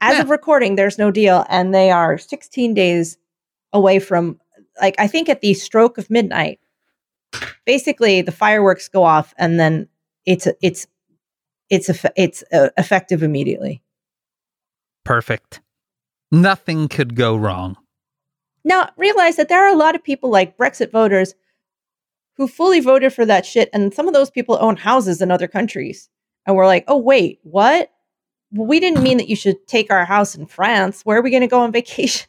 As yeah. of recording, there's no deal. And they are sixteen days away from, like, I think at the stroke of midnight, basically the fireworks go off and then It's it's it's it's uh, effective immediately. Perfect. Nothing could go wrong. Now, realize that there are a lot of people like Brexit voters who fully voted for that shit. And some of those people own houses in other countries. And we're like, oh, wait, what? Well, we didn't mean that you should take our house in France. Where are we going to go on vacation?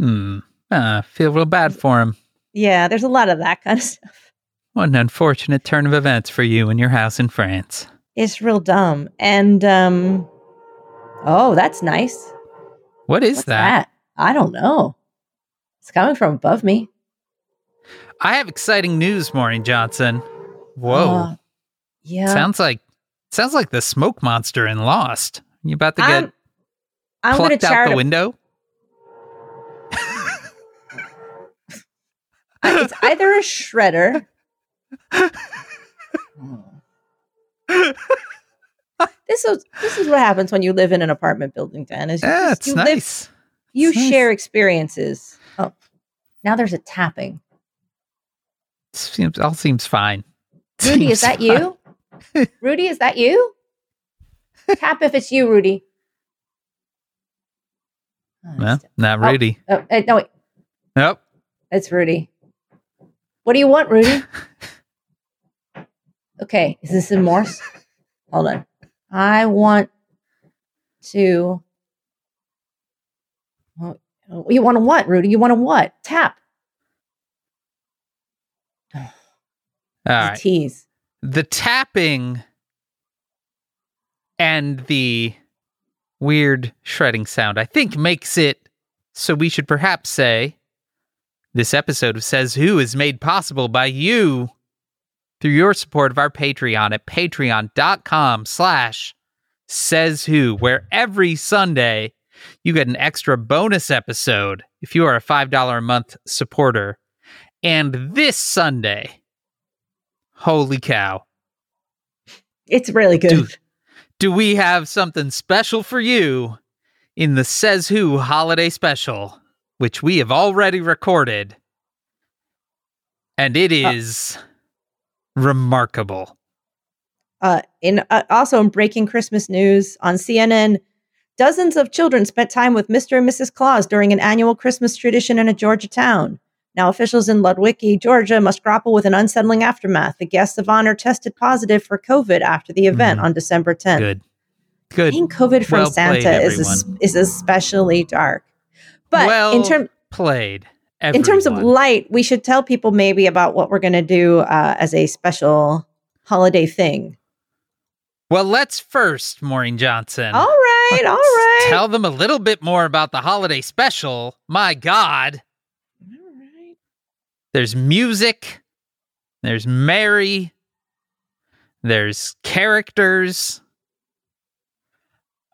Hmm. Uh, feel real bad for him. Yeah, there's a lot of that kind of stuff. What an unfortunate turn of events for you and your house in France. It's real dumb. And, um, oh, that's nice. What is that? that? I don't know. It's coming from above me. I have exciting news, Maureen Johnson. Whoa. Uh, yeah. Sounds like sounds like the smoke monster in Lost. You about to get I'm, I'm plucked gonna out the a- window? It's either a shredder. This is this is what happens when you live in an apartment building, Dennis. You yeah, just, it's you nice. Live, you it's share nice. experiences. Oh, now there's a tapping. Seems all seems fine. Rudy, seems is that fine. you? Rudy, is that you? Tap if it's you, Rudy. Oh, no, not Rudy. Oh, oh, no, wait. Nope. It's Rudy. What do you want, Rudy? Okay, is this in Morse? Hold on. I want to... Oh, you want to what, Rudy? You want to what? Tap. All right. Tease. The tapping and the weird shredding sound, I think, makes it so we should perhaps say... This episode of Says Who is made possible by you through your support of our Patreon at patreon.com slash Says Who, where every Sunday you get an extra bonus episode if you are a five dollars a month supporter. And this Sunday, holy cow. It's really good. Do, do we have something special for you in the Says Who holiday special? Which we have already recorded, and it is uh, remarkable. Uh, in uh, also in breaking Christmas news on C N N, dozens of children spent time with Mister and Missus Claus during an annual Christmas tradition in a Georgia town. Now officials in Ludwicky, Georgia, must grapple with an unsettling aftermath. The guests of honor tested positive for COVID after the event mm. on December tenth. Good, good. Getting COVID from well Santa played, is es- is especially dark. But well in term- played. Everyone. In terms of light, we should tell people maybe about what we're going to do uh, as a special holiday thing. Well, let's first, Maureen Johnson. All right, all right. Tell them a little bit more about the holiday special. My God. All right. There's music. There's Mary. There's characters.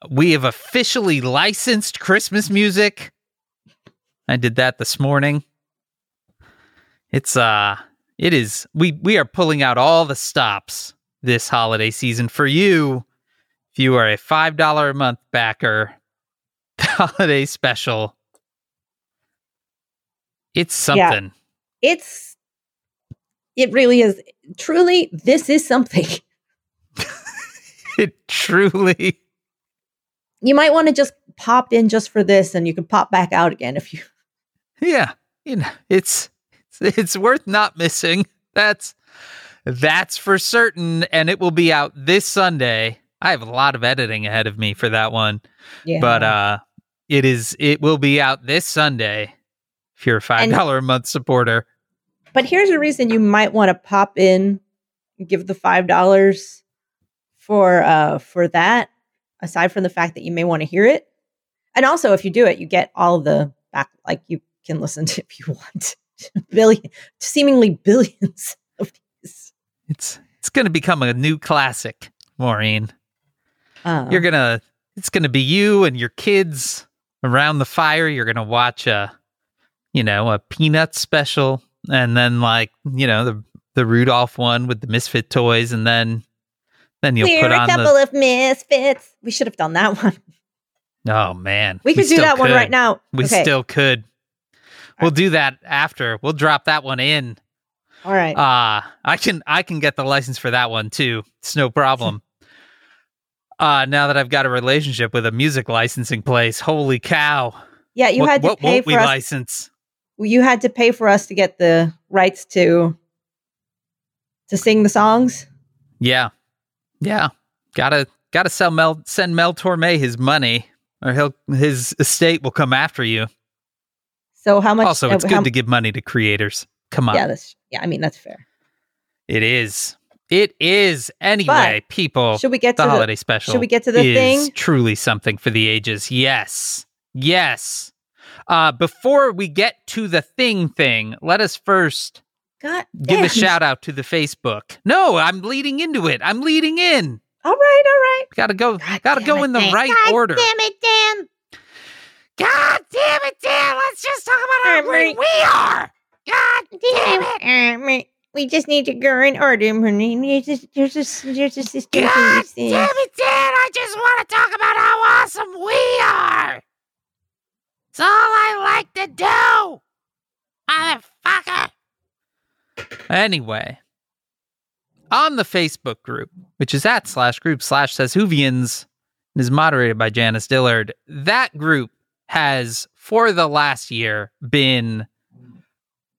We have officially licensed Christmas music. I did that this morning. It's, uh, it is, we, we are pulling out all the stops this holiday season for you. If you are a five dollars a month backer, the holiday special, it's something. Yeah. It's, it really is. Truly, this is something. It truly. You might want to just pop in just for this and you can pop back out again if you. Yeah, you know, it's, it's it's worth not missing. That's that's for certain, and it will be out this Sunday. I have a lot of editing ahead of me for that one, yeah. but uh, it is it will be out this Sunday if you're a five dollar a month supporter. But here's a reason you might want to pop in, give the five dollars for uh for that. Aside from the fact that you may want to hear it, and also if you do it, you get all the back, like you can listen to if you want. Billion, seemingly billions of these. It's it's going to become a new classic, Maureen. Uh, you're gonna it's going to be you and your kids around the fire. You're going to watch a, you know, a Peanuts special, and then like you know the the Rudolph one with the Misfit toys, and then. Then you'll We're put on a couple the... of misfits. We should have done that one. Oh, man. We, we could do that could. one right now. We okay. still could. All we'll right. do that after. We'll drop that one in. All right. Uh, I can I can get the license for that one, too. It's no problem. uh, now that I've got a relationship with a music licensing place, holy cow. Yeah, you what, had to what, pay for we us. License? You had to pay for us to get the rights to to sing the songs? Yeah. Yeah, gotta gotta sell Mel, send Mel Torme his money, or he'll his estate will come after you. So how much? Also, it's uh, good how, to give money to creators. Come on. Yeah, that's, yeah, I mean, that's fair. It is. It is. Anyway, but people, should we get the to holiday the, special should we get to the is thing? Truly something for the ages. Yes. Yes. Uh, before we get to the thing thing, let us first God give damn. a shout out to the Facebook. No, I'm leading into it. I'm leading in. All right, all right. Gotta go. God gotta go in the Dan. right God order. Damn it, Dan. God damn it, Dan. Let's just talk about how great we are. God damn it. We just need to go in order. There's just, there's just, there's just this God damn it, Dan. I just want to talk about how awesome we are. It's all I like to do. Motherfucker. Anyway, on the Facebook group, which is at slash group slash says Whovians, and is moderated by Janice Dillard, that group has, for the last year, been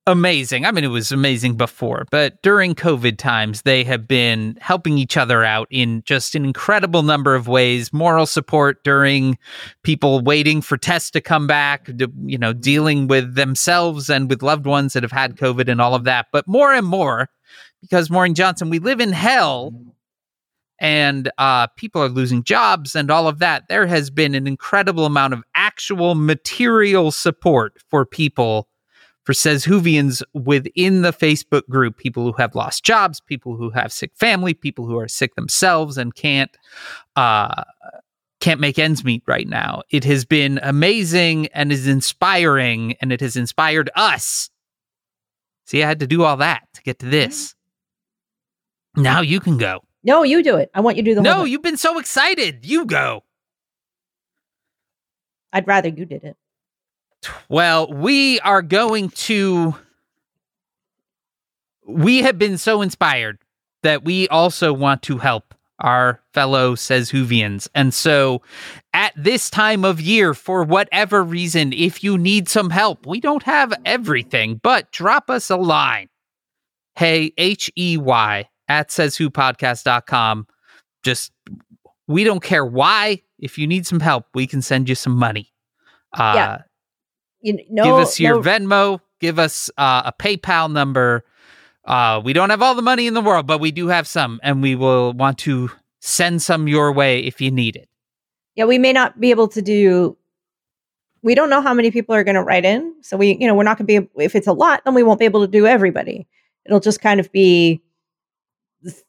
amazing. I mean, it was amazing before, but during COVID times, they have been helping each other out in just an incredible number of ways. Moral support during people waiting for tests to come back, you know, dealing with themselves and with loved ones that have had COVID and all of that. But more and more, because Maureen Johnson, we live in hell and uh, people are losing jobs and all of that, there has been an incredible amount of actual material support for people, for Says Whovians within the Facebook group, people who have lost jobs, people who have sick family, people who are sick themselves and can't uh, can't make ends meet right now. It has been amazing and is inspiring, and it has inspired us. See, I had to do all that to get to this. Now you can go. No, you do it. I want you to do the No, homework. You've been so excited. You go. I'd rather you did it. Well, we are going to, we have been so inspired that we also want to help our fellow Says Whovians. And so at this time of year, for whatever reason, if you need some help, we don't have everything, but drop us a line. Hey, H E Y at says who podcast dot com. Just, we don't care why. If you need some help, we can send you some money. Uh, yeah. You know, give us your no. Venmo. Give us uh, a PayPal number. Uh, we don't have all the money in the world, but we do have some, and we will want to send some your way if you need it. Yeah, we may not be able to do. We don't know how many people are going to write in, so we, you know, we're not going to be. If it's a lot, then we won't be able to do everybody. It'll just kind of be,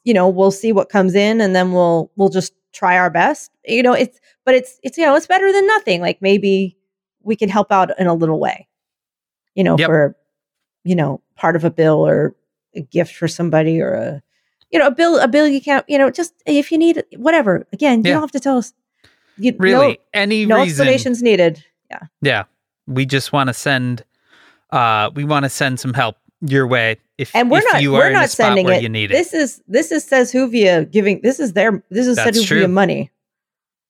you know, we'll see what comes in, and then we'll we'll just try our best. You know, it's but it's it's you know it's better than nothing. Like maybe we can help out in a little way, you know, yep. for, you know, part of a bill or a gift for somebody or a, you know, a bill, a bill you can't, you know, just if you need whatever, again, you yeah. don't have to tell us. You, really, no, any no reason. No explanations needed. Yeah. Yeah. We just want to send, uh, we want to send some help your way. If, and we're if not, you we're are not in a spot sending where it. You need it. This is, this is Says Whovia giving, this is their, this is Says Whovia money.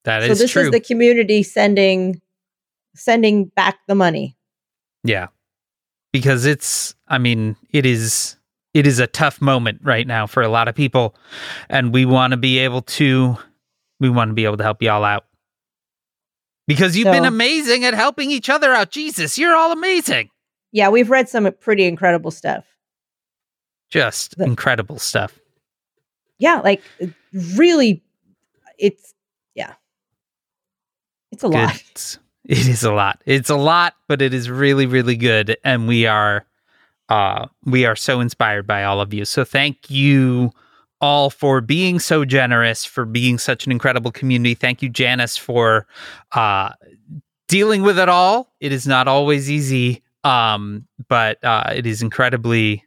That is true. So this true. is the community sending sending back the money. Yeah. Because it's, I mean, it is, it is a tough moment right now for a lot of people. And we want to be able to, we want to be able to help y'all out. Because you've so, been amazing at helping each other out. Jesus, you're all amazing. Yeah. We've read some pretty incredible stuff. Just the, incredible stuff. Yeah. Like really, it's, yeah. It's a Good. lot. It's, It is a lot. It's a lot, but it is really, really good. And we are uh, we are so inspired by all of you. So thank you all for being so generous, for being such an incredible community. Thank you, Janice, for uh, dealing with it all. It is not always easy, um, but uh, it is incredibly,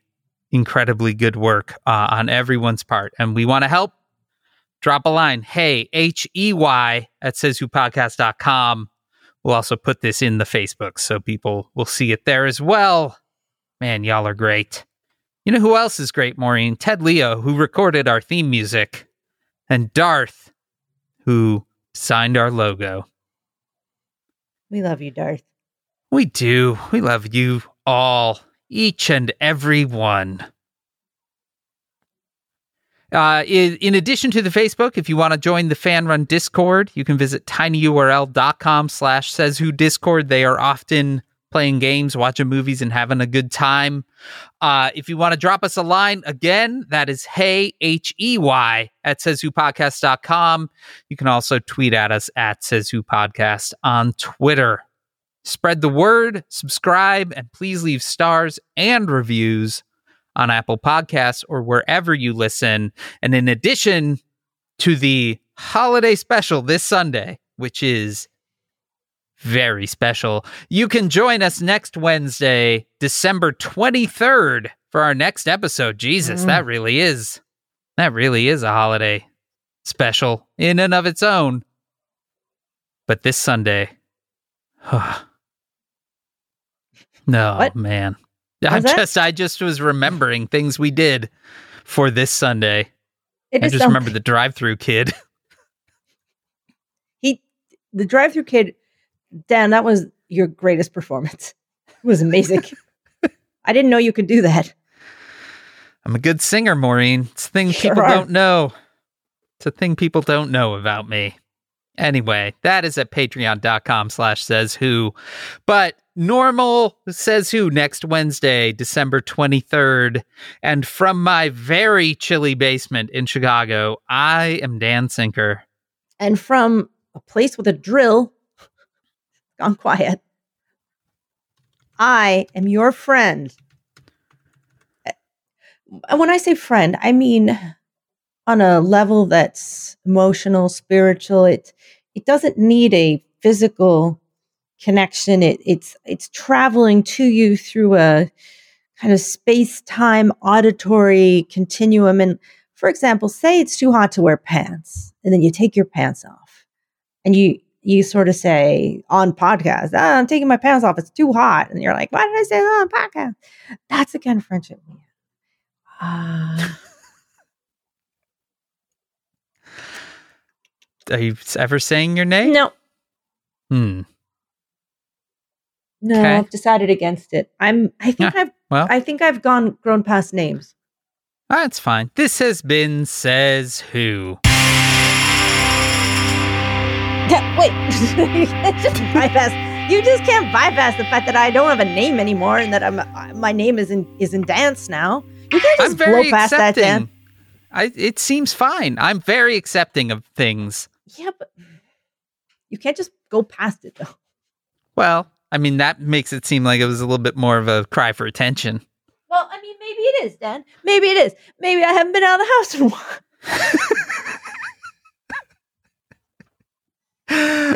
incredibly good work uh, on everyone's part. And we want to help. Drop a line. Hey, H E Y at says who podcast dot com. We'll also put this in the Facebook so people will see it there as well. Man, y'all are great. You know who else is great, Maureen? Ted Leo, who recorded our theme music, and Darth, who signed our logo. We love you, Darth. We do. We love you all, each and every one. Uh, in, in addition to the Facebook, if you want to join the fan-run Discord, you can visit tinyurl dot com slash says who discord. They are often playing games, watching movies, and having a good time. Uh, if you want to drop us a line, again, that is hey, H E Y, at says who podcast dot com. You can also tweet at us at says who podcast on Twitter. Spread the word, subscribe, and please leave stars and reviews on Apple Podcasts or wherever you listen. And in addition to the holiday special this Sunday, which is very special, you can join us next Wednesday, December twenty-third, for our next episode. Jesus, mm. that really is, that really is a holiday special in and of its own. But this Sunday, huh. No, what? Man. I'm just, I just was remembering things we did for this Sunday. It I just so- remember the drive-thru kid. He, the drive-thru kid, Dan, that was your greatest performance. It was amazing. I didn't know you could do that. I'm a good singer, Maureen. It's a thing sure people are. don't know. It's a thing people don't know about me. Anyway, that is at patreon.com slash says who. But normal Says Who next Wednesday, December twenty-third. And from my very chilly basement in Chicago, I am Dan Sinker. And from a place with a drill gone quiet, I am your friend. And when I say friend, I mean on a level that's emotional, spiritual. It it doesn't need a physical connection. It it's it's traveling to you through a kind of space-time auditory continuum. And for example, say it's too hot to wear pants, and then you take your pants off, and you you sort of say on podcast, oh, "I'm taking my pants off. It's too hot," and you're like, "Why did I say that on podcast?" That's the kind of friendship. Uh, Are you ever saying your name? No. Hmm. No, okay. I've decided against it. I'm. I think ah, I've. Well. I think I've gone grown past names. That's fine. This has been Says Who. Yeah, wait. You can't just bypass. You just can't bypass the fact that I don't have a name anymore, and that I'm. My name is in is in dance now. You can't just I'm blow very past accepting. that, Dan. I. It seems fine. I'm very accepting of things. Yeah, but you can't just go past it, though. Well, I mean, that makes it seem like it was a little bit more of a cry for attention. Well, I mean, maybe it is, Dan. Maybe it is. Maybe I haven't been out of the house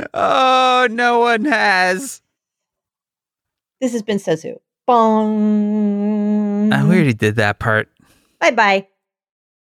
in a while. Oh, no one has. This has been Says Who. Bong. I already did that part. Bye-bye.